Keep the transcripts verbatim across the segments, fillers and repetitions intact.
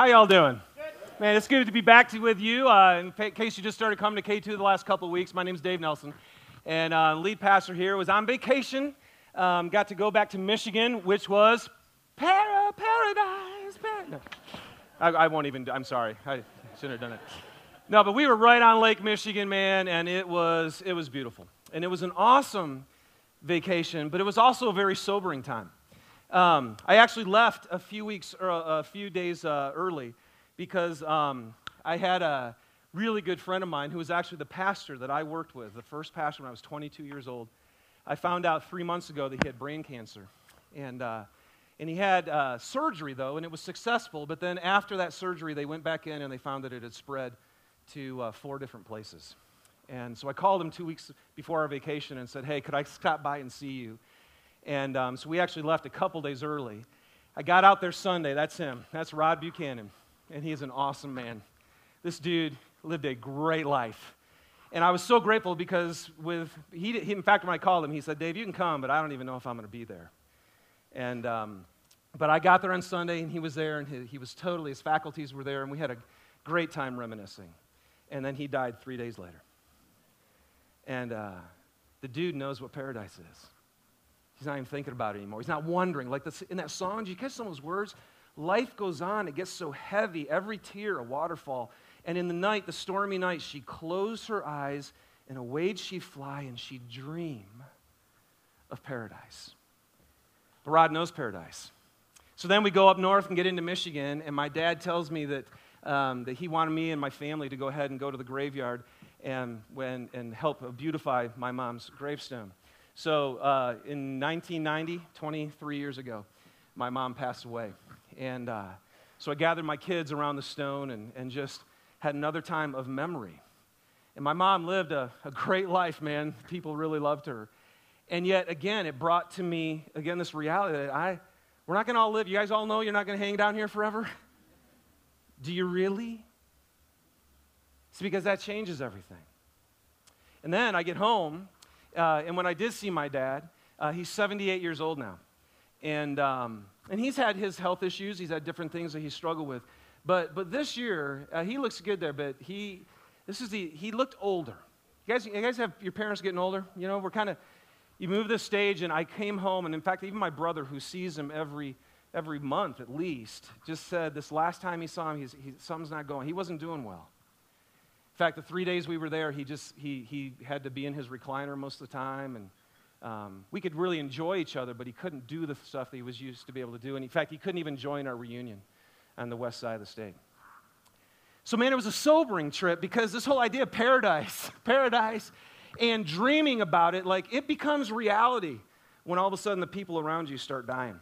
How y'all doing? Good. Man, it's good to be back to, with you. Uh, in pa- case you just started coming to K two the last couple of weeks, my name's Dave Nelson, and uh, lead pastor here was on vacation. Um, got to go back to Michigan, which was para paradise. Para- no. I, I won't even. I'm sorry. I shouldn't have done it. No, but we were right on Lake Michigan, man, and it was it was beautiful, and it was an awesome vacation, but it was also a very sobering time. Um, I actually left a few weeks or a, a few days uh, early because um, I had a really good friend of mine who was actually the pastor that I worked with, the first pastor when I was twenty-two years old. I found out three months ago that he had brain cancer, and uh, and he had uh, surgery though, and it was successful. But then after that surgery, they went back in and they found that it had spread to uh, four different places. And so I called him two weeks before our vacation and said, "Hey, could I stop by and see you?" And um, so we actually left a couple days early. I got out there Sunday. That's him. That's Rod Buchanan, and he is an awesome man. This dude lived a great life. And I was so grateful because with he, he, in fact, when I called him, he said, "Dave, you can come, but I don't even know if I'm going to be there." And um, but I got there on Sunday, and he was there, and he, he was totally. His faculties were there, and we had a great time reminiscing. And then he died three days later. And uh, the dude knows what paradise is. He's not even thinking about it anymore. He's not wondering. Like the, in that song, do you catch some of those words? Life goes on. It gets so heavy. Every tear, a waterfall. And in the night, the stormy night, she closed her eyes, and away she fly, and she dream of paradise. But Rod knows paradise. So then we go up north and get into Michigan, and my dad tells me that um, that he wanted me and my family to go ahead and go to the graveyard and when and help beautify my mom's gravestone. So uh, in nineteen ninety, twenty-three years ago, my mom passed away, and uh, so I gathered my kids around the stone and and just had another time of memory. And my mom lived a, a great life, man. People really loved her. And yet, again, it brought to me, again, this reality that I, we're not going to all live. You guys all know you're not going to hang down here forever? Do you really? It's because that changes everything. And then I get home, uh, and when I did see my dad, uh, he's seventy-eight years old now. And, um, and he's had his health issues. He's had different things that he struggled with. But but this year, uh, he looks good there, but he, this is the, he looked older. You guys, you guys have your parents getting older? You know, we're kind of, you move this stage, and I came home, and in fact, even my brother, who sees him every every month at least, just said this last time he saw him, he's, he, something's not going. He wasn't doing well. In fact, the three days we were there, he just, he he had to be in his recliner most of the time, and um, we could really enjoy each other, but he couldn't do the stuff that he was used to be able to do, and in fact, he couldn't even join our reunion on the west side of the state. So, man, it was a sobering trip because this whole idea of paradise, paradise, and dreaming about it, like, it becomes reality when all of a sudden the people around you start dying.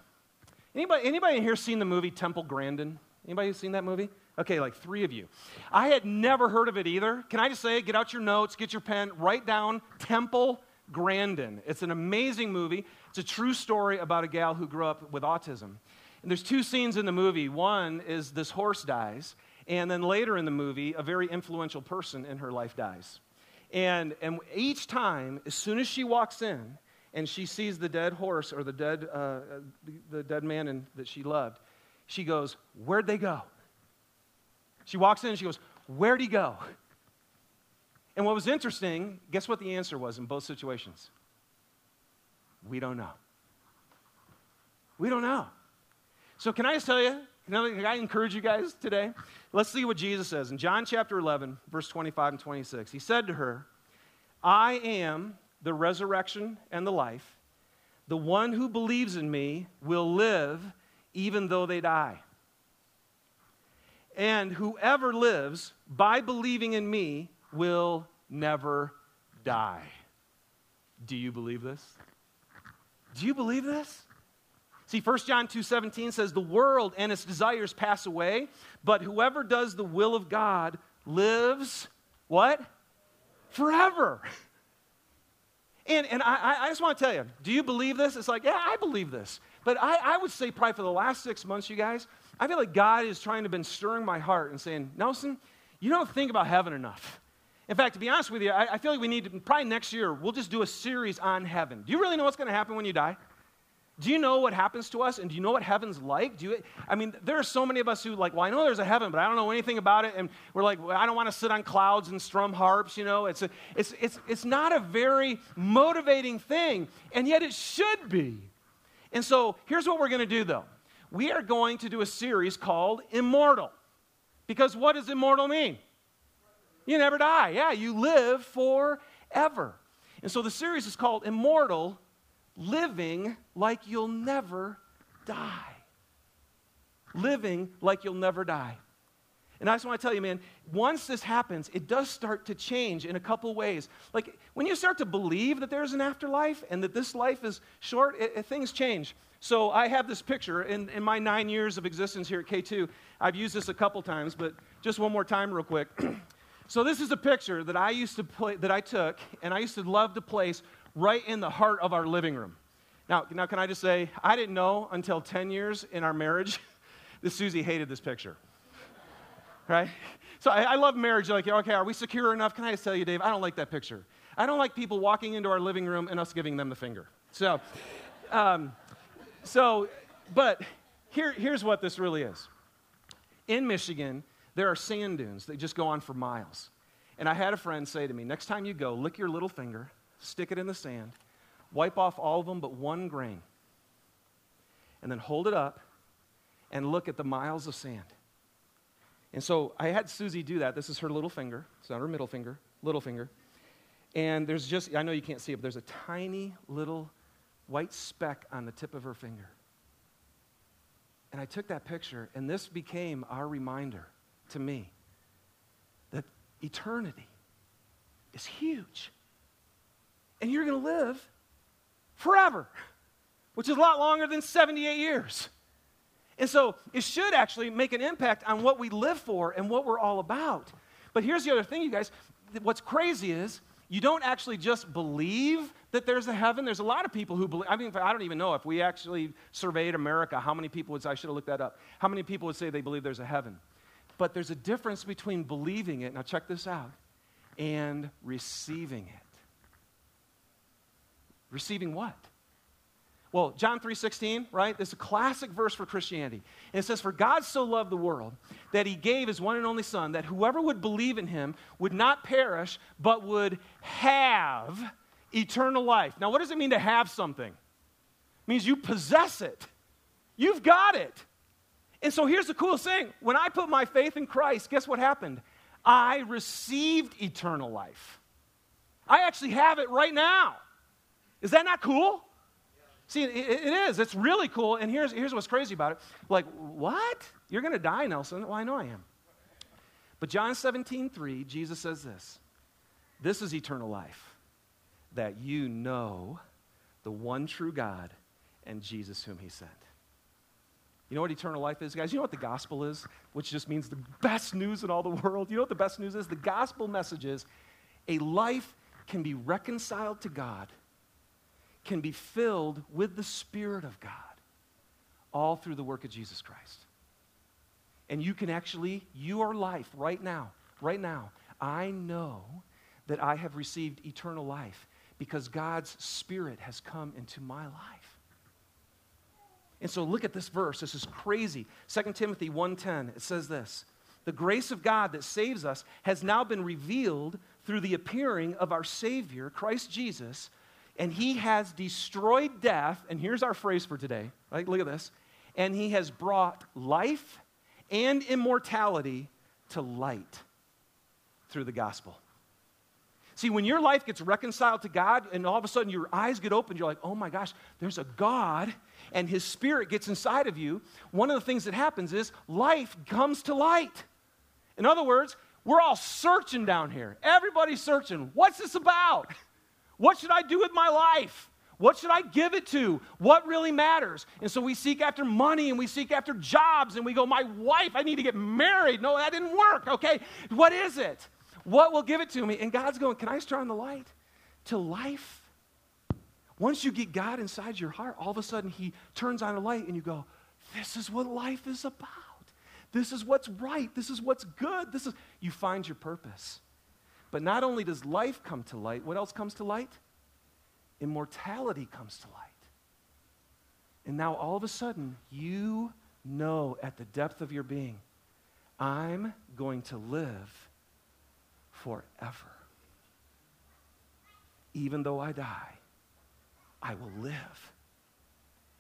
Anybody, anybody here seen the movie Temple Grandin? Anybody seen that movie? Okay, like three of you. I had never heard of it either. Can I just say, get out your notes, get your pen, write down Temple Grandin. It's an amazing movie. It's a true story about a gal who grew up with autism. And there's two scenes in the movie. One is this horse dies, and then later in the movie, a very influential person in her life dies. And and each time, as soon as she walks in and she sees the dead horse or the dead uh, the dead man in, that she loved, she goes, "Where'd they go?" She walks in and she goes, "Where'd he go?" And what was interesting, guess what the answer was in both situations? We don't know. We don't know. So can I just tell you, can I, can I encourage you guys today? Let's see what Jesus says. In John chapter eleven, verse twenty-five and twenty-six, he said to her, "I am the resurrection and the life. The one who believes in me will live even though they die. And whoever lives by believing in me will never die." Do you believe this? Do you believe this? See, First John two seventeen says, "The world and its desires pass away, but whoever does the will of God lives," what? "Forever." And and I, I just want to tell you, do you believe this? It's like, yeah, I believe this. But I, I would say probably for the last six months, you guys, I feel like God is trying to been stirring my heart and saying, "Nelson, you don't think about heaven enough." In fact, to be honest with you, I, I feel like we need to, probably next year, we'll just do a series on heaven. Do you really know what's going to happen when you die? Do you know what happens to us? And do you know what heaven's like? Do you? I mean, there are so many of us who like, well, I know there's a heaven, but I don't know anything about it. And we're like, well, I don't want to sit on clouds and strum harps. You know, it's a, it's it's it's not a very motivating thing, and yet it should be. And so here's what we're going to do, though. We are going to do a series called Immortal, because what does immortal mean? You never die. Yeah, you live forever. And so the series is called Immortal. Living like you'll never die. Living like you'll never die. And I just want to tell you, man, once this happens, it does start to change in a couple ways. Like, when you start to believe that there's an afterlife and that this life is short, it, it, things change. So I have this picture. In, in my nine years of existence here at K two, I've used this a couple times, but just one more time real quick. So this is a picture that I used to play, that I took, and I used to love to place right in the heart of our living room. Now, now, can I just say, I didn't know until ten years in our marriage that Susie hated this picture, right? So I, I love marriage. You're like, okay, are we secure enough? Can I just tell you, Dave, I don't like that picture. I don't like people walking into our living room and us giving them the finger. So, um, so, but here, here's what this really is. In Michigan, there are sand dunes that just go on for miles. And I had a friend say to me, next time you go, lick your little finger, stick it in the sand, wipe off all of them but one grain, and then hold it up and look at the miles of sand. And so I had Susie do that. This is her little finger. It's not her middle finger, little finger. And there's just, I know you can't see it, but there's a tiny little white speck on the tip of her finger. And I took that picture, and this became our reminder to me that eternity is huge. And you're going to live forever, which is a lot longer than seventy-eight years. And so it should actually make an impact on what we live for and what we're all about. But here's the other thing, you guys. What's crazy is you don't actually just believe that there's a heaven. There's a lot of people who believe. I mean, I don't even know if we actually surveyed America, how many people would say, I should have looked that up. How many people would say they believe there's a heaven? But there's a difference between believing it, now check this out, and receiving it. Receiving what? Well, John three sixteen, right? This is a classic verse for Christianity. And it says, for God so loved the world that he gave his one and only son, that whoever would believe in him would not perish, but would have eternal life. Now, what does it mean to have something? It means you possess it. You've got it. And so here's the coolest thing. When I put my faith in Christ, guess what happened? I received eternal life. I actually have it right now. Is that not cool? Yeah. See, it, it is. It's really cool. And here's, here's what's crazy about it. Like, what? You're going to die, Nelson. Well, I know I am. But John seventeen three, Jesus says this. This is eternal life, that you know the one true God and Jesus whom he sent. You know what eternal life is, guys? You know what the gospel is, which just means the best news in all the world. You know what the best news is? The gospel message is a life can be reconciled to God, can be filled with the Spirit of God, all through the work of Jesus Christ. And you can actually, your life right now, right now, I know that I have received eternal life because God's Spirit has come into my life. And so look at this verse. This is crazy. Second Timothy one ten, it says this, the grace of God that saves us has now been revealed through the appearing of our Savior, Christ Jesus, and he has destroyed death, and here's our phrase for today, right? Look at this. And he has brought life and immortality to light through the gospel. See, when your life gets reconciled to God, and all of a sudden your eyes get opened, you're like, oh my gosh, there's a God, and his Spirit gets inside of you. One of the things that happens is life comes to light. In other words, we're all searching down here. Everybody's searching. What's this about? What should I do with my life? What should I give it to? What really matters? And so we seek after money, and we seek after jobs, and we go, my wife, I need to get married. No, that didn't work, okay? What is it? What will give it to me? And God's going, can I just turn on the light to life? Once you get God inside your heart, all of a sudden he turns on the light, and you go, this is what life is about. This is what's right. This is what's good. This is, you find your purpose. But not only does life come to light, what else comes to light? Immortality comes to light. And now all of a sudden, you know at the depth of your being, I'm going to live forever. Even though I die, I will live.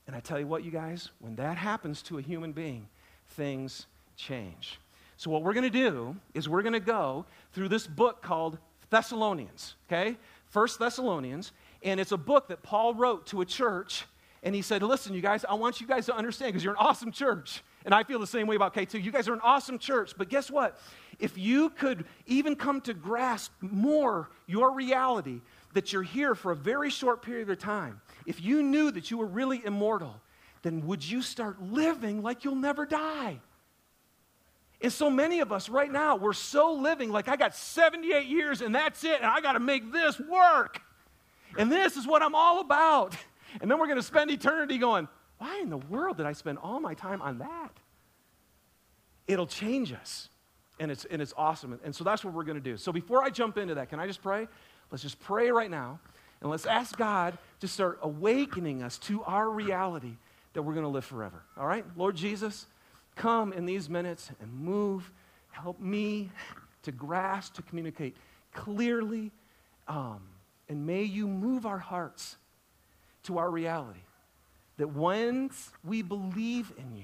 And I tell you what, you guys, when that happens to a human being, things change. So what we're going to do is we're going to go through this book called Thessalonians, okay? First Thessalonians, and it's a book that Paul wrote to a church, and he said, listen, you guys, I want you guys to understand, because you're an awesome church, and I feel the same way about K two. You guys are an awesome church, but guess what? If you could even come to grasp more your reality that you're here for a very short period of time, if you knew that you were really immortal, then would you start living like you'll never die? And so many of us right now, we're so living like I got seventy-eight years and that's it, and I got to make this work. And this is what I'm all about. And then we're going to spend eternity going, why in the world did I spend all my time on that? It'll change us, and it's, and it's awesome. And so that's what we're going to do. So before I jump into that, can I just pray? Let's just pray right now, and let's ask God to start awakening us to our reality that we're going to live forever, all right? Lord Jesus, come in these minutes and move. Help me to grasp, to communicate clearly, um, and may you move our hearts to our reality that once we believe in you,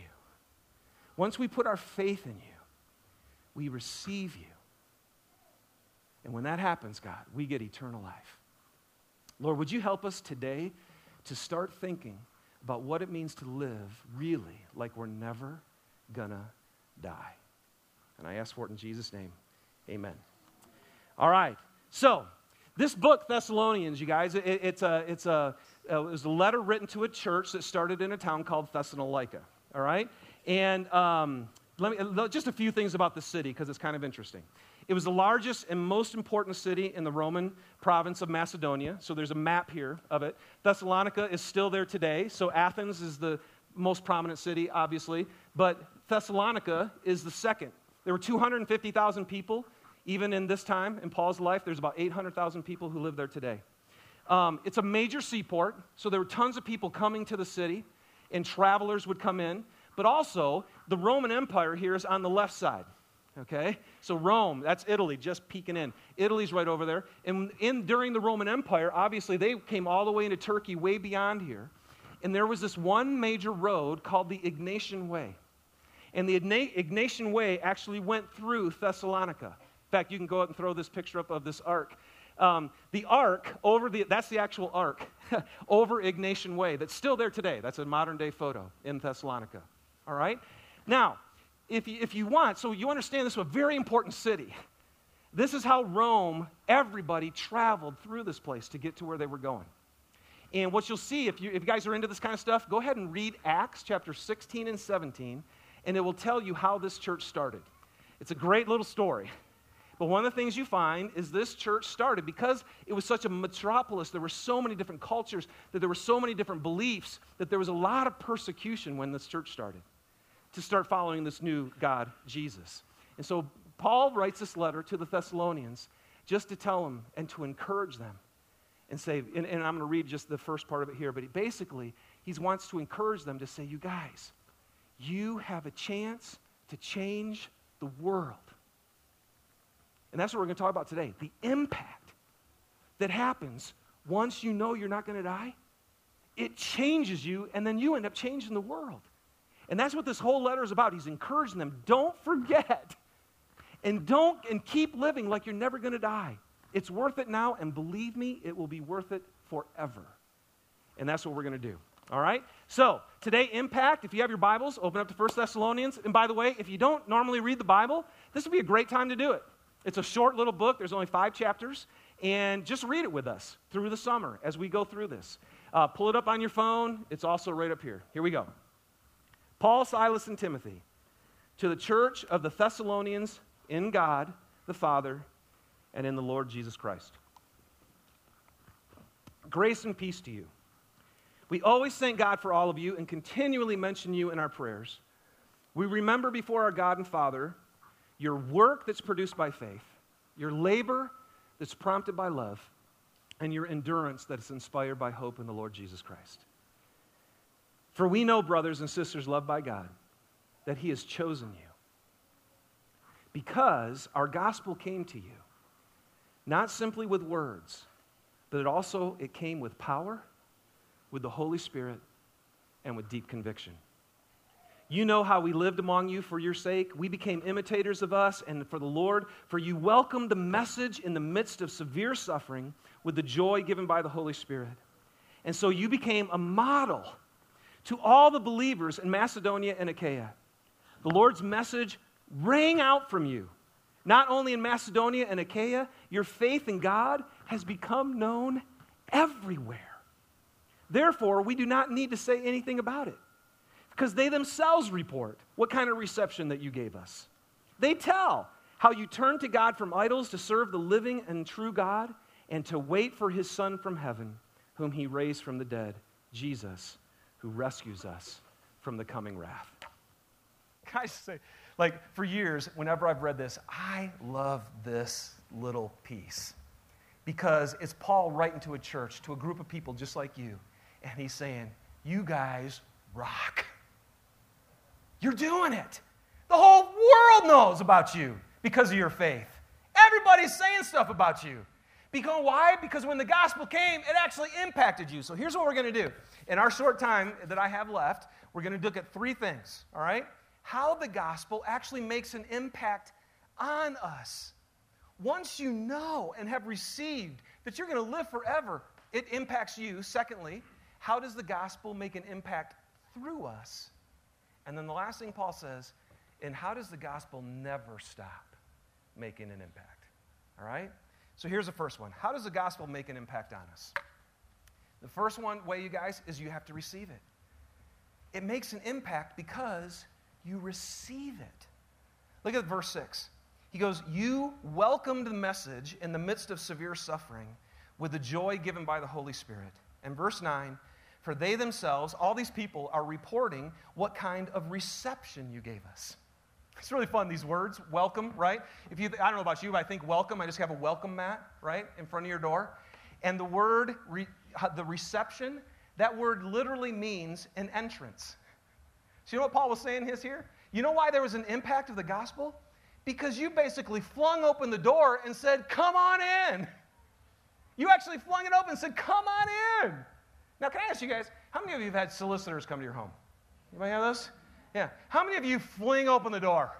once we put our faith in you, we receive you. And when that happens, God, we get eternal life. Lord, would you help us today to start thinking about what it means to live really like we're never gonna die? And I ask for it in Jesus' name, amen. All right, so this book, Thessalonians, you guys, it, it's a it's a it was a letter written to a church that started in a town called Thessalonica. All right, and um, let me just a few things about the city because it's kind of interesting. It was the largest and most important city in the Roman province of Macedonia. So there's a map here of it. Thessalonica is still there today. So Athens is the most prominent city, obviously. But Thessalonica is the second. There were two hundred fifty thousand people, even in this time, in Paul's life. There's about eight hundred thousand people who live there today. Um, it's a major seaport. So there were tons of people coming to the city, and travelers would come in. But also, the Roman Empire here is on the left side. Okay, so Rome, that's Italy, just peeking in. Italy's right over there. And in during the Roman Empire, obviously, they came all the way into Turkey, way beyond here. And there was this one major road called the Ignatian Way. And the Ignatian Way actually went through Thessalonica. In fact, you can go out and throw this picture up of this ark. Um, the ark, over the that's the actual ark, over Ignatian Way. That's still there today. That's a modern-day photo in Thessalonica. All right? Now, If you, if you want, so you understand this was a very important city. This is how Rome, everybody traveled through this place to get to where they were going. And what you'll see, if you, if you guys are into this kind of stuff, go ahead and read Acts chapter sixteen and seventeen, and it will tell you how this church started. It's a great little story. But one of the things you find is this church started because it was such a metropolis, there were so many different cultures, that there were so many different beliefs, that there was a lot of persecution when this church started to start following this new God, Jesus. And so Paul writes this letter to the Thessalonians just to tell them and to encourage them and say, and, and I'm going to read just the first part of it here, but he basically, he wants to encourage them to say, you guys, you have a chance to change the world. And that's what we're going to talk about today, the impact that happens once you know you're not going to die. It changes you, and then you end up changing the world. And that's what this whole letter is about. He's encouraging them, don't forget. And don't and keep living like you're never going to die. It's worth it now, and believe me, it will be worth it forever. And that's what we're going to do. All right? So, today, impact. If you have your Bibles, open up to First Thessalonians. And by the way, if you don't normally read the Bible, this would be a great time to do it. It's a short little book. There's only five chapters. And just read it with us through the summer as we go through this. Uh, pull it up on your phone. It's also right up here. Here we go. Paul, Silas, and Timothy, to the church of the Thessalonians in God, the Father, and in the Lord Jesus Christ. Grace and peace to you. We always thank God for all of you and continually mention you in our prayers. We remember before our God and Father your work that's produced by faith, your labor that's prompted by love, and your endurance that is inspired by hope in the Lord Jesus Christ. For we know, brothers and sisters loved by God, that he has chosen you, because our gospel came to you, not simply with words, but it also it came with power, with the Holy Spirit, and with deep conviction. You know how we lived among you for your sake. We became imitators of us and for the Lord, for you welcomed the message in the midst of severe suffering with the joy given by the Holy Spirit. And so you became a model to all the believers in Macedonia and Achaia. The Lord's message rang out from you. Not only in Macedonia and Achaia, your faith in God has become known everywhere. Therefore, we do not need to say anything about it, because they themselves report what kind of reception that you gave us. They tell how you turned to God from idols to serve the living and true God, and to wait for his Son from heaven, whom he raised from the dead, Jesus, who rescues us from the coming wrath. Can I say, like, for years, whenever I've read this, I love this little piece, because it's Paul writing to a church, to a group of people just like you, and he's saying, you guys rock. You're doing it. The whole world knows about you because of your faith. Everybody's saying stuff about you. Because why? Because when the gospel came, it actually impacted you. So here's what we're going to do. In our short time that I have left, we're going to look at three things, all right? How the gospel actually makes an impact on us. Once you know and have received that you're going to live forever, it impacts you. Secondly, how does the gospel make an impact through us? And then the last thing Paul says, and how does the gospel never stop making an impact? All right? So here's the first one. How does the gospel make an impact on us? The first one way, you guys, is you have to receive it. It makes an impact because you receive it. Look at verse six. He goes, you welcomed the message in the midst of severe suffering with the joy given by the Holy Spirit. And verse nine, for they themselves, all these people, are reporting what kind of reception you gave us. It's really fun, these words, welcome, right? If you, I don't know about you, but I think welcome, I just have a welcome mat, right, in front of your door. And the word, re, the reception, that word literally means an entrance. So you know what Paul was saying his here? You know why there was an impact of the gospel? Because you basically flung open the door and said, come on in. You actually flung it open and said, come on in. Now, can I ask you guys, how many of you have had solicitors come to your home? Anybody have those? Yeah. How many of you fling open the door?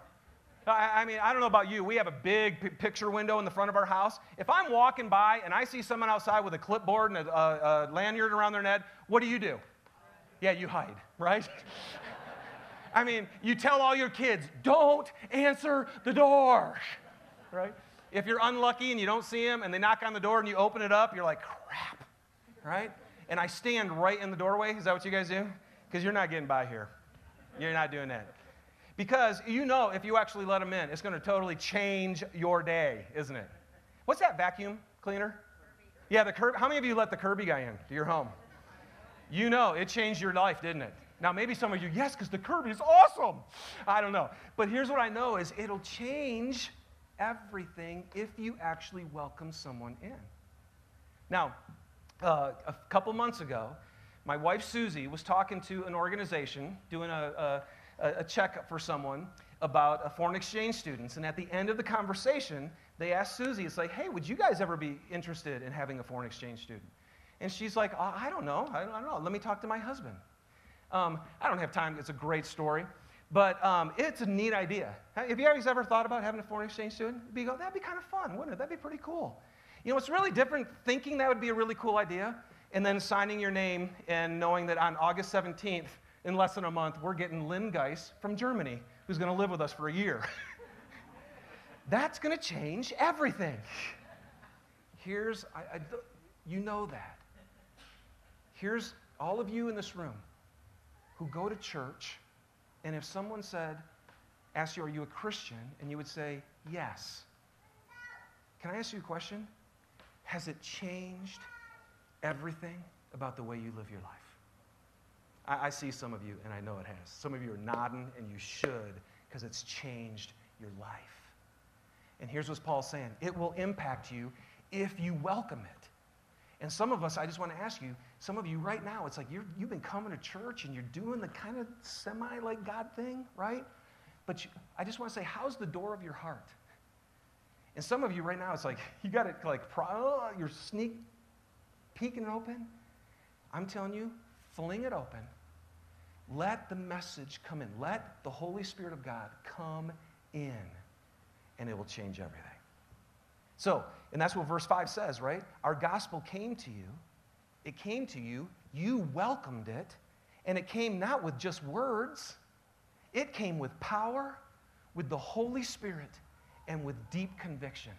I, I mean, I don't know about you. We have a big p- picture window in the front of our house. If I'm walking by and I see someone outside with a clipboard and a, a, a lanyard around their head, what do you do? Yeah, you hide, right? I mean, you tell all your kids, don't answer the door, right? If you're unlucky and you don't see them and they knock on the door and you open it up, you're like, crap, right? And I stand right in the doorway. Is that what you guys do? Because you're not getting by here. You're not doing that. Because you know if you actually let them in, it's going to totally change your day, isn't it? What's that vacuum cleaner? Kirby. Yeah, the Kirby. How many of you let the Kirby guy in to your home? You know, it changed your life, didn't it? Now, maybe some of you, yes, because the Kirby is awesome. I don't know. But here's what I know is it'll change everything if you actually welcome someone in. Now, uh, a couple months ago, my wife, Susie, was talking to an organization doing a, a, a checkup for someone about a foreign exchange students. And at the end of the conversation, they asked Susie, it's like, hey, would you guys ever be interested in having a foreign exchange student? And she's like, oh, I don't know. I don't know. Let me talk to my husband. Um, I don't have time. It's a great story. But um, it's a neat idea. Have you guys ever thought about having a foreign exchange student? You go, that'd be kind of fun, wouldn't it? That'd be pretty cool. You know, it's really different thinking that would be a really cool idea, and then signing your name and knowing that on August seventeenth, in less than a month, we're getting Lynn Geis from Germany, who's going to live with us for a year. That's going to change everything. Here's, I, I, you know that. Here's all of you in this room who go to church, and if someone said, asked you, are you a Christian? And you would say, yes. Can I ask you a question? Has it changed everything about the way you live your life? I, I see some of you, and I know it has. Some of you are nodding, and you should, because it's changed your life. And here's what Paul's saying. It will impact you if you welcome it. And some of us, I just want to ask you, Some of you right now, it's like you're, you've been coming to church and you're doing the kind of semi-like God thing, right? But you, I just want to say, how's the door of your heart? And some of you right now, it's like you got it like, oh, you're sneak peeking it open. I'm telling you, fling it open. Let the message come in. Let the Holy Spirit of God come in, and it will change everything. So, and that's what verse five says, right? Our gospel came to you. It came to you. You welcomed it, and it came not with just words. It came with power, with the Holy Spirit, and with deep conviction.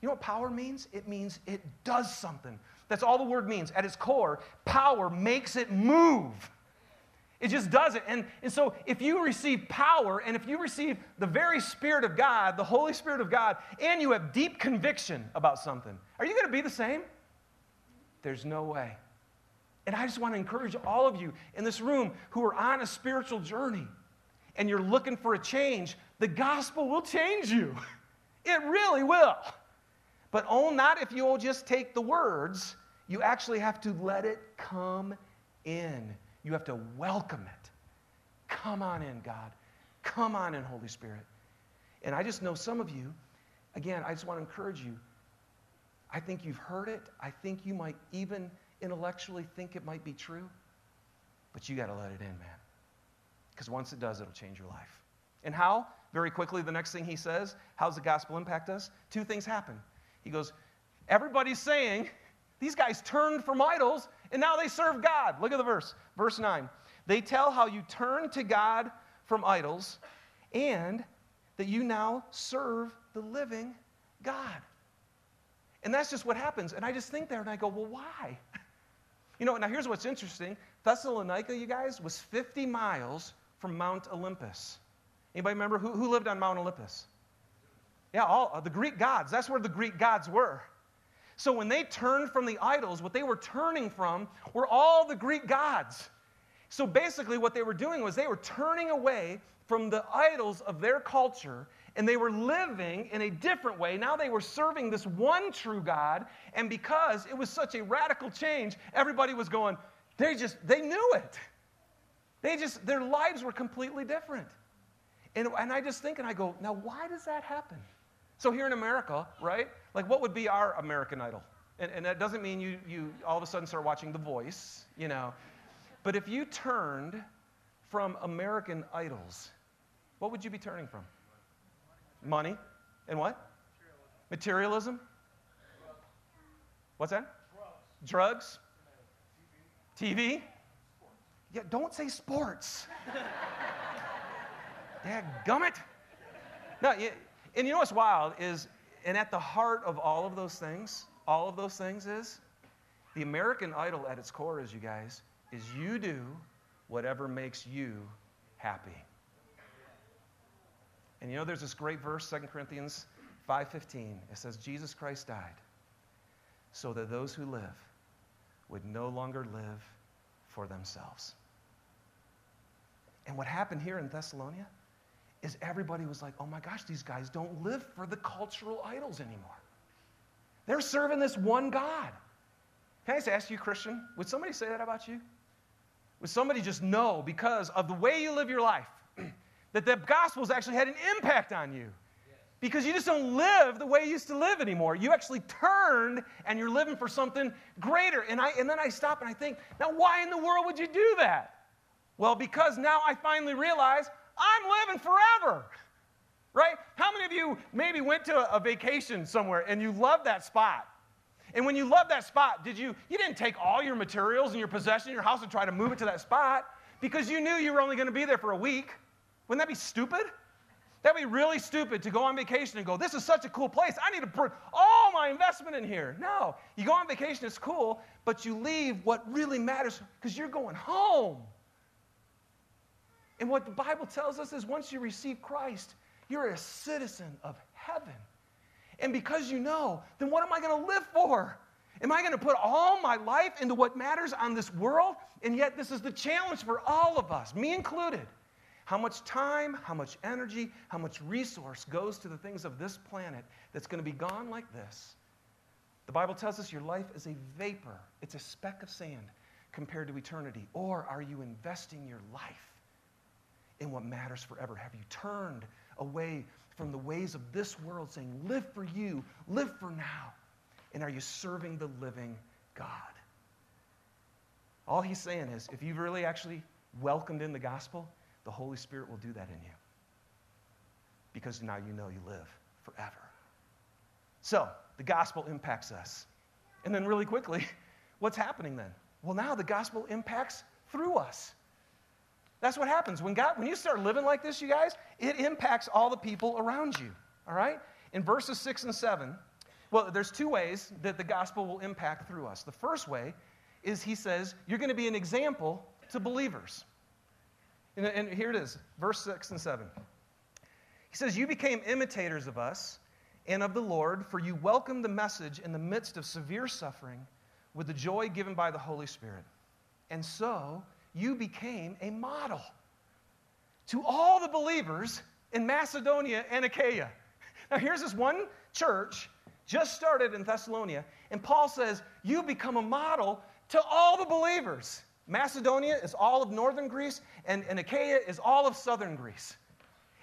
You know what power means? It means it does something. That's all the word means. At its core, power makes it move. It just does it. And, and so if you receive power, and if you receive the very Spirit of God, the Holy Spirit of God, and you have deep conviction about something, are you going to be the same? There's no way. And I just want to encourage all of you in this room who are on a spiritual journey and you're looking for a change, the gospel will change you. It really will. But oh, not if you'll just take the words. You actually have to let it come in. You have to welcome it. Come on in, God. Come on in, Holy Spirit. And I just know some of you, again, I just want to encourage you. I think you've heard it. I think you might even intellectually think it might be true. But you got to let it in, man. Because once it does, it'll change your life. And how? Very quickly, the next thing he says, how's the gospel impact us? Two things happen. He goes, everybody's saying, these guys turned from idols, and now they serve God. Look at the verse. Verse nine. They tell how you turned to God from idols, and that you now serve the living God. And that's just what happens. And I just think there, and I go, well, why? You know, now here's what's interesting. Thessalonica, you guys, was fifty miles from Mount Olympus. Anybody remember who, who lived on Mount Olympus? Yeah, all uh, the Greek gods. That's where the Greek gods were. So when they turned from the idols, what they were turning from were all the Greek gods. So basically what they were doing was they were turning away from the idols of their culture, and they were living in a different way. Now they were serving this one true God, and because it was such a radical change, everybody was going, they just, they knew it. They just, their lives were completely different. And, and I just think, and I go, now why does that happen? So here in America, right, like what would be our American Idol? And, and that doesn't mean you, you all of a sudden start watching The Voice, you know. But if you turned from American Idols, what would you be turning from? Money. And what? Materialism. Materialism? What's that? Drugs. Drugs? T V? T V? Yeah, don't say sports. Dadgummit. No, you, and you know what's wild is, and at the heart of all of those things, all of those things is, the American Idol at its core is, you guys, is you do whatever makes you happy. And you know there's this great verse, Second Corinthians five fifteen. It says, Jesus Christ died so that those who live would no longer live for themselves. And what happened here in Thessalonica is everybody was like, oh my gosh, these guys don't live for the cultural idols anymore. They're serving this one God. Can I just ask you, Christian, would somebody say that about you? Would somebody just know because of the way you live your life that the gospel's actually had an impact on you? Because you just don't live the way you used to live anymore. You actually turned and you're living for something greater. And I and then I stop and I think, now why in the world would you do that? Well, because now I finally realize I'm living forever, right? How many of you maybe went to a, a vacation somewhere and you loved that spot? And when you loved that spot, did you, you didn't take all your materials and your possessions, your house and try to move it to that spot because you knew you were only going to be there for a week. Wouldn't that be stupid? That'd be really stupid to go on vacation and go, this is such a cool place. I need to put all my investment in here. No, you go on vacation, it's cool, but you leave what really matters because you're going home. And what the Bible tells us is once you receive Christ, you're a citizen of heaven. And because you know, then what am I going to live for? Am I going to put all my life into what matters on this world? And yet this is the challenge for all of us, me included. How much time, how much energy, how much resource goes to the things of this planet that's going to be gone like this The Bible tells us your life is a vapor. It's a speck of sand compared to eternity. Or are you investing your life in what matters forever? Have you turned away from the ways of this world, saying, live for you, live for now? And are you serving the living God? All he's saying is, if you've really actually welcomed in the gospel, the Holy Spirit will do that in you. Because now you know you live forever. So, the gospel impacts us. And then really quickly, what's happening then? Well, now the gospel impacts through us. That's what happens. When God, when you start living like this, you guys, it impacts all the people around you, all right? In verses six and seven, well, there's two ways that the gospel will impact through us. The first way is he says, you're going to be an example to believers. And, and here it is, verse six and seven. He says, you became imitators of us and of the Lord, for you welcomed the message in the midst of severe suffering with the joy given by the Holy Spirit. And so you became a model to all the believers in Macedonia and Achaia. Now here's this one church just started in Thessalonica, and Paul says, you become a model to all the believers. Macedonia is all of northern Greece, and, and Achaia is all of southern Greece.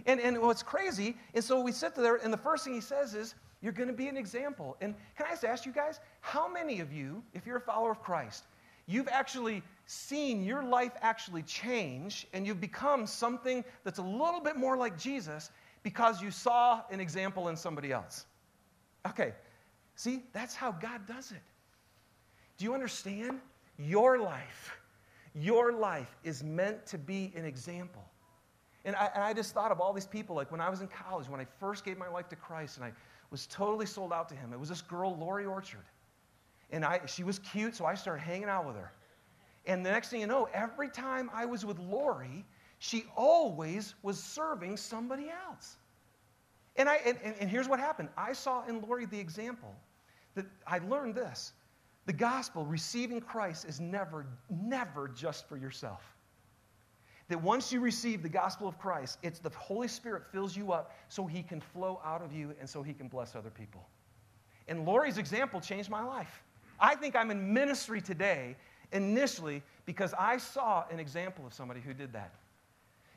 And, and what's crazy, and so we sit there, and the first thing he says is, you're going to be an example. And can I just ask you guys, how many of you, if you're a follower of Christ, you've actually seen your life actually change, and you've become something that's a little bit more like Jesus because you saw an example in somebody else? Okay, see, that's how God does it. Do you understand? Your life, your life is meant to be an example. And I, and I just thought of all these people, like when I was in college, when I first gave my life to Christ and I was totally sold out to him, it was this girl, Lori Orchard. And I, she was cute, so I started hanging out with her. And the next thing you know, every time I was with Lori, she always was serving somebody else. And, I, and, and here's what happened. I saw in Lori the example that I learned this. The gospel, receiving Christ, is never, never just for yourself. That once you receive the gospel of Christ, it's the Holy Spirit fills you up so he can flow out of you and so he can bless other people. And Lori's example changed my life. I think I'm in ministry today initially because I saw an example of somebody who did that.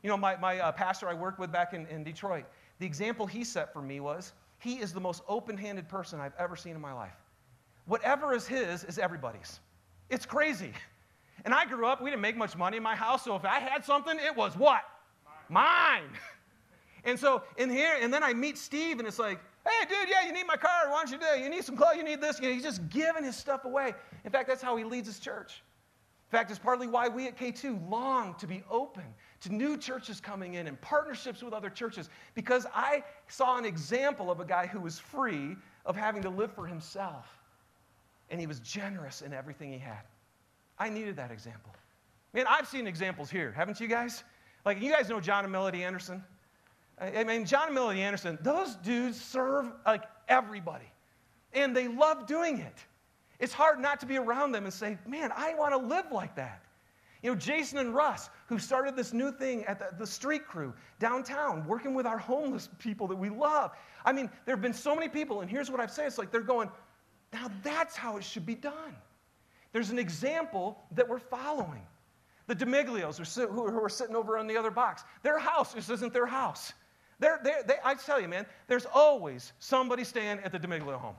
You know, my, my uh, pastor I worked with back in, in Detroit, the example he set for me was, he is the most open-handed person I've ever seen in my life. Whatever is his is everybody's. It's crazy. And I grew up, we didn't make much money in my house, so if I had something, it was what? Mine. Mine. And so in here, and then I meet Steve, and it's like, hey, dude, yeah, you need my car. Why don't you do? You need some clothes. You need this. You know, he's just giving his stuff away. In fact, that's how he leads his church. In fact, it's partly why we at K two long to be open to new churches coming in and partnerships with other churches, because I saw an example of a guy who was free of having to live for himself. And he was generous in everything he had. I needed that example. Man, I've seen examples here, haven't you guys? Like, you guys know John and Melody Anderson? I mean, John and Melody Anderson, those dudes serve, like, everybody. And they love doing it. It's hard not to be around them and say, man, I want to live like that. You know, Jason and Russ, who started this new thing at the, the street crew downtown, working with our homeless people that we love. I mean, there have been so many people, and here's what I've said. It's like they're going, now that's how it should be done. There's an example that we're following. The Demiglios who are sitting over on the other box, their house just isn't their house. They're, they're, they, I tell you, man, there's always somebody staying at the Demiglio home.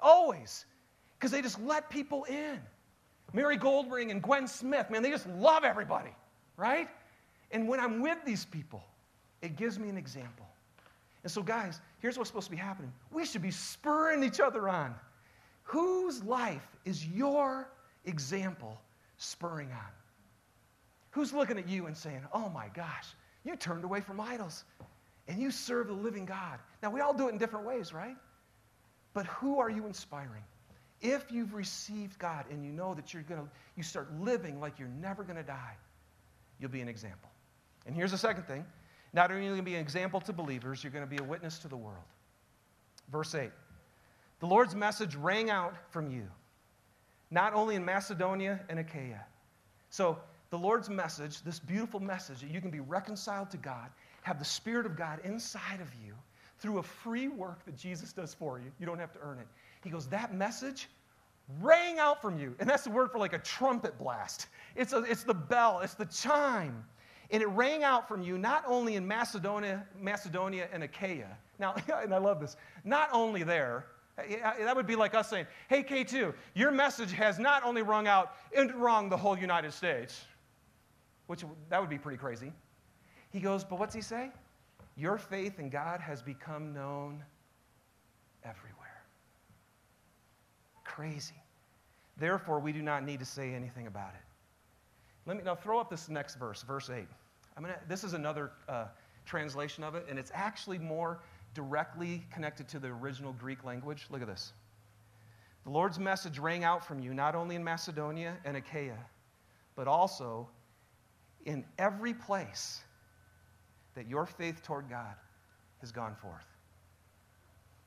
Always. Because they just let people in. Mary Goldring and Gwen Smith, man, they just love everybody, right? And when I'm with these people, it gives me an example. And so, guys, here's what's supposed to be happening. We should be spurring each other on. Whose life is your example spurring on? Who's looking at you and saying, oh my gosh, you turned away from idols and you serve the living God? Now, we all do it in different ways, right? But who are you inspiring? If you've received God and you know that you're going to, you start living like you're never going to die, you'll be an example. And here's the second thing. Not only are you going to be an example to believers, you're going to be a witness to the world. Verse eight. The Lord's message rang out from you, not only in Macedonia and Achaia. So the Lord's message, this beautiful message, that you can be reconciled to God, have the Spirit of God inside of you through a free work that Jesus does for you. You don't have to earn it. He goes, that message rang out from you. And that's the word for like a trumpet blast. It's, a, it's the bell. It's the chime. And it rang out from you not only in Macedonia, Macedonia and Achaia. Now, and I love this, not only there. That would be like us saying, hey, K two, your message has not only rung out and rung the whole United States, which that would be pretty crazy. He goes, but what's he say? Your faith in God has become known everywhere. Crazy. Therefore, we do not need to say anything about it. Let me now throw up this next verse, verse eight. I'm gonna, this is another uh, translation of it, and it's actually more directly connected to the original Greek language. Look at this. The Lord's message rang out from you, not only in Macedonia and Achaia, but also in every place that your faith toward God has gone forth.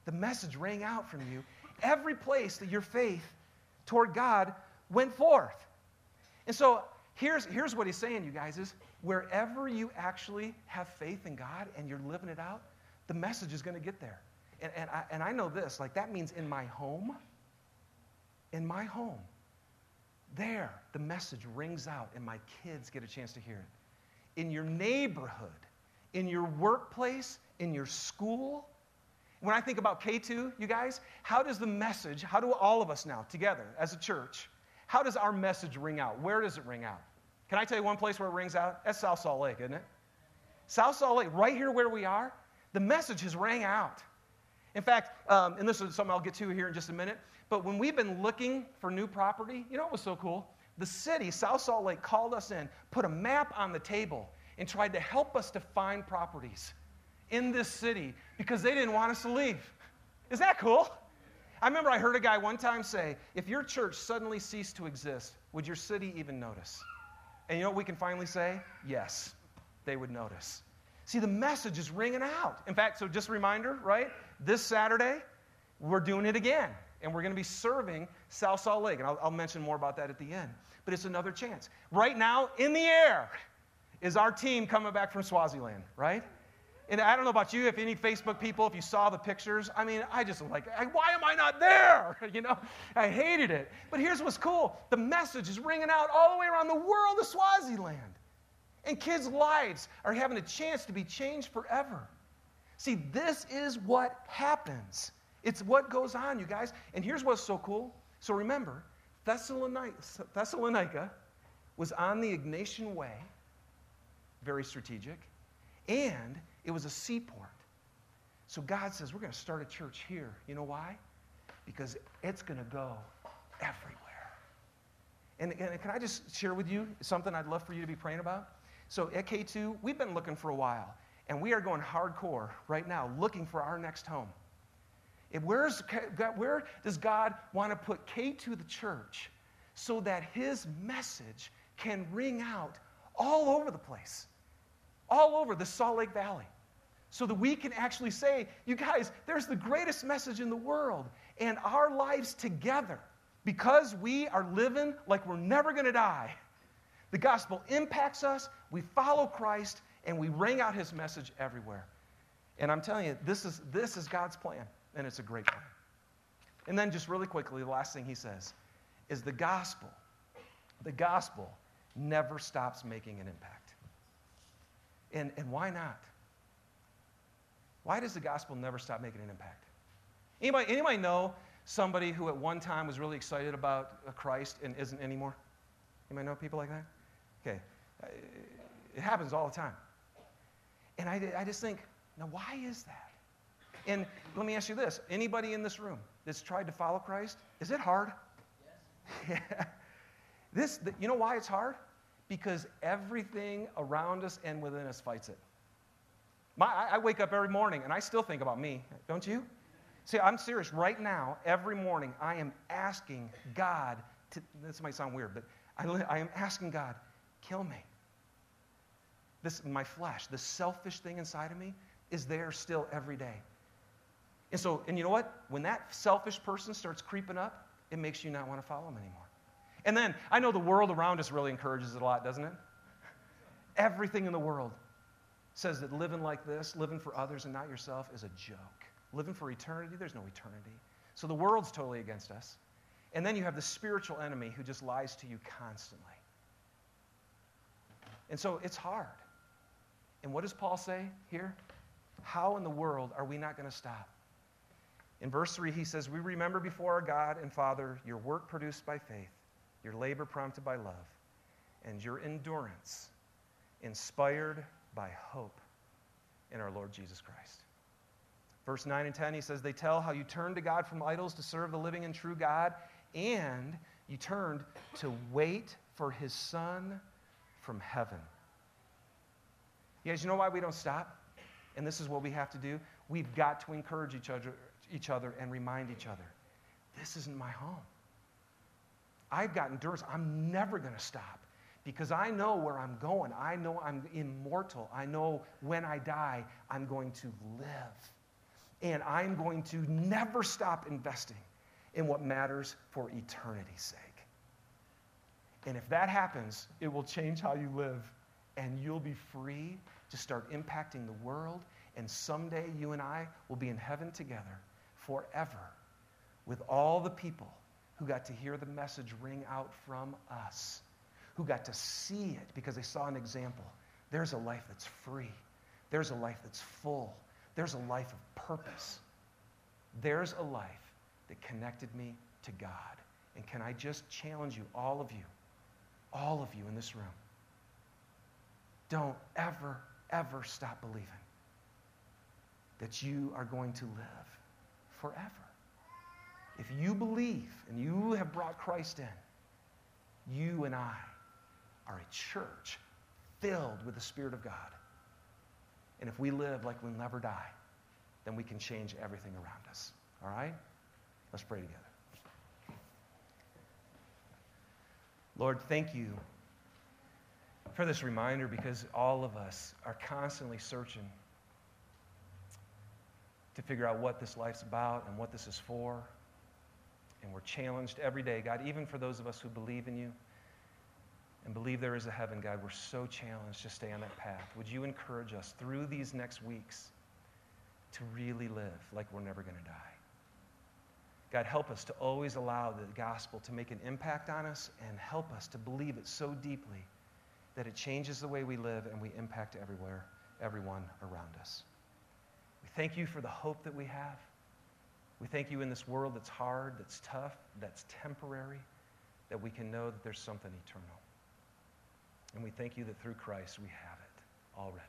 The message rang out from you every place that your faith toward God went forth. And so here's, here's what he's saying, you guys, is wherever you actually have faith in God and you're living it out, the message is going to get there. And, and, I, and I know this, like that means in my home, in my home, there the message rings out and my kids get a chance to hear it. In your neighborhood, in your workplace, in your school. When I think about K two, you guys, how does the message, how do all of us now together as a church, how does our message ring out? Where does it ring out? Can I tell you one place where it rings out? That's South Salt Lake, isn't it? South Salt Lake, right here where we are. The message has rang out. In fact, um, and this is something I'll get to here in just a minute, but when we've been looking for new property, you know what was so cool? The city, South Salt Lake, called us in, put a map on the table, and tried to help us to find properties in this city because they didn't want us to leave. Is that cool? I remember I heard a guy one time say, if your church suddenly ceased to exist, would your city even notice? And you know what we can finally say? Yes, they would notice. See, the message is ringing out. In fact, so just a reminder, right? This Saturday, we're doing it again. And we're going to be serving South Salt Lake. And I'll, I'll mention more about that at the end. But it's another chance. Right now, in the air, is our team coming back from Swaziland, right? And I don't know about you, if any Facebook people, if you saw the pictures. I mean, I just was like, why am I not there? You know, I hated it. But here's what's cool. The message is ringing out all the way around the world of Swaziland. And kids' lives are having a chance to be changed forever. See, this is what happens. It's what goes on, you guys. And here's what's so cool. So remember, Thessalonica, Thessalonica was on the Ignatian Way, very strategic, and it was a seaport. So God says, we're going to start a church here. You know why? Because it's going to go everywhere. And, and can I just share with you something I'd love for you to be praying about? So at K two, we've been looking for a while, and we are going hardcore right now, looking for our next home. If where's, where does God want to put K two, the church, so that his message can ring out all over the place, all over the Salt Lake Valley, so that we can actually say, you guys, there's the greatest message in the world, and our lives together, because we are living like we're never going to die, the gospel impacts us, we follow Christ, and we ring out his message everywhere. And I'm telling you, this is, this is God's plan, and it's a great plan. And then just really quickly, the last thing he says is the gospel, the gospel never stops making an impact. And, and why not? Why does the gospel never stop making an impact? Anybody, anybody know somebody who at one time was really excited about Christ and isn't anymore? You might know people like that? Okay. It happens all the time. And I, I just think, now why is that? And let me ask you this. Anybody in this room that's tried to follow Christ, is it hard? Yes. Yeah. This, the, you know why it's hard? Because everything around us and within us fights it. My, I, I wake up every morning, and I still think about me. Don't you? See, I'm serious. Right now, every morning, I am asking God to, this might sound weird, but I, I am asking God, kill me. This, my flesh, the selfish thing inside of me is there still every day. And so, and you know what? When that selfish person starts creeping up, it makes you not want to follow him anymore. And then, I know the world around us really encourages it a lot, doesn't it? Everything in the world. says that living like this, living for others and not yourself, is a joke. Living for eternity, there's no eternity. So the world's totally against us. And then you have the spiritual enemy who just lies to you constantly. And so it's hard. And what does Paul say here? How in the world are we not going to stop? In verse three, he says, "We remember before our God and Father your work produced by faith, your labor prompted by love, and your endurance inspired by hope in our Lord Jesus Christ." Verse nine and ten, he says, "They tell how you turned to God from idols to serve the living and true God, and you turned to wait for his Son from heaven." You guys, you know why we don't stop? And this is what we have to do. We've got to encourage each other, each other and remind each other, this isn't my home. I've got endurance. I'm never going to stop because I know where I'm going. I know I'm immortal. I know when I die, I'm going to live. And I'm going to never stop investing in what matters for eternity's sake. And if that happens, it will change how you live, and you'll be free to start impacting the world, and someday you and I will be in heaven together forever with all the people who got to hear the message ring out from us, who got to see it because they saw an example. There's a life that's free. There's a life that's full. There's a life of purpose. There's a life that connected me to God. And can I just challenge you, all of you, all of you in this room, don't ever, ever stop believing that you are going to live forever. If you believe and you have brought Christ in, you and I are a church filled with the Spirit of God. And if we live like we'll never die, then we can change everything around us. All right? Let's pray together. Lord, thank you for this reminder, because all of us are constantly searching to figure out what this life's about and what this is for. And we're challenged every day, God, even for those of us who believe in you and believe there is a heaven, God, we're so challenged to stay on that path. Would you encourage us through these next weeks to really live like we're never going to die? God, help us to always allow the gospel to make an impact on us, and help us to believe it so deeply that it changes the way we live and we impact everywhere, everyone around us. We thank you for the hope that we have. We thank you in this world that's hard, that's tough, that's temporary, that we can know that there's something eternal. And we thank you that through Christ we have it already.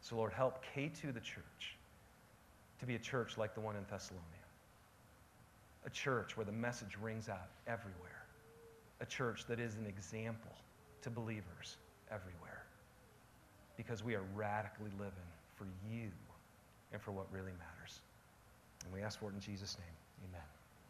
So Lord, help K two, the church, to be a church like the one in Thessalonica. A church where the message rings out everywhere. A church that is an example to believers everywhere. Because we are radically living for you and for what really matters. And we ask for it in Jesus' name. Amen.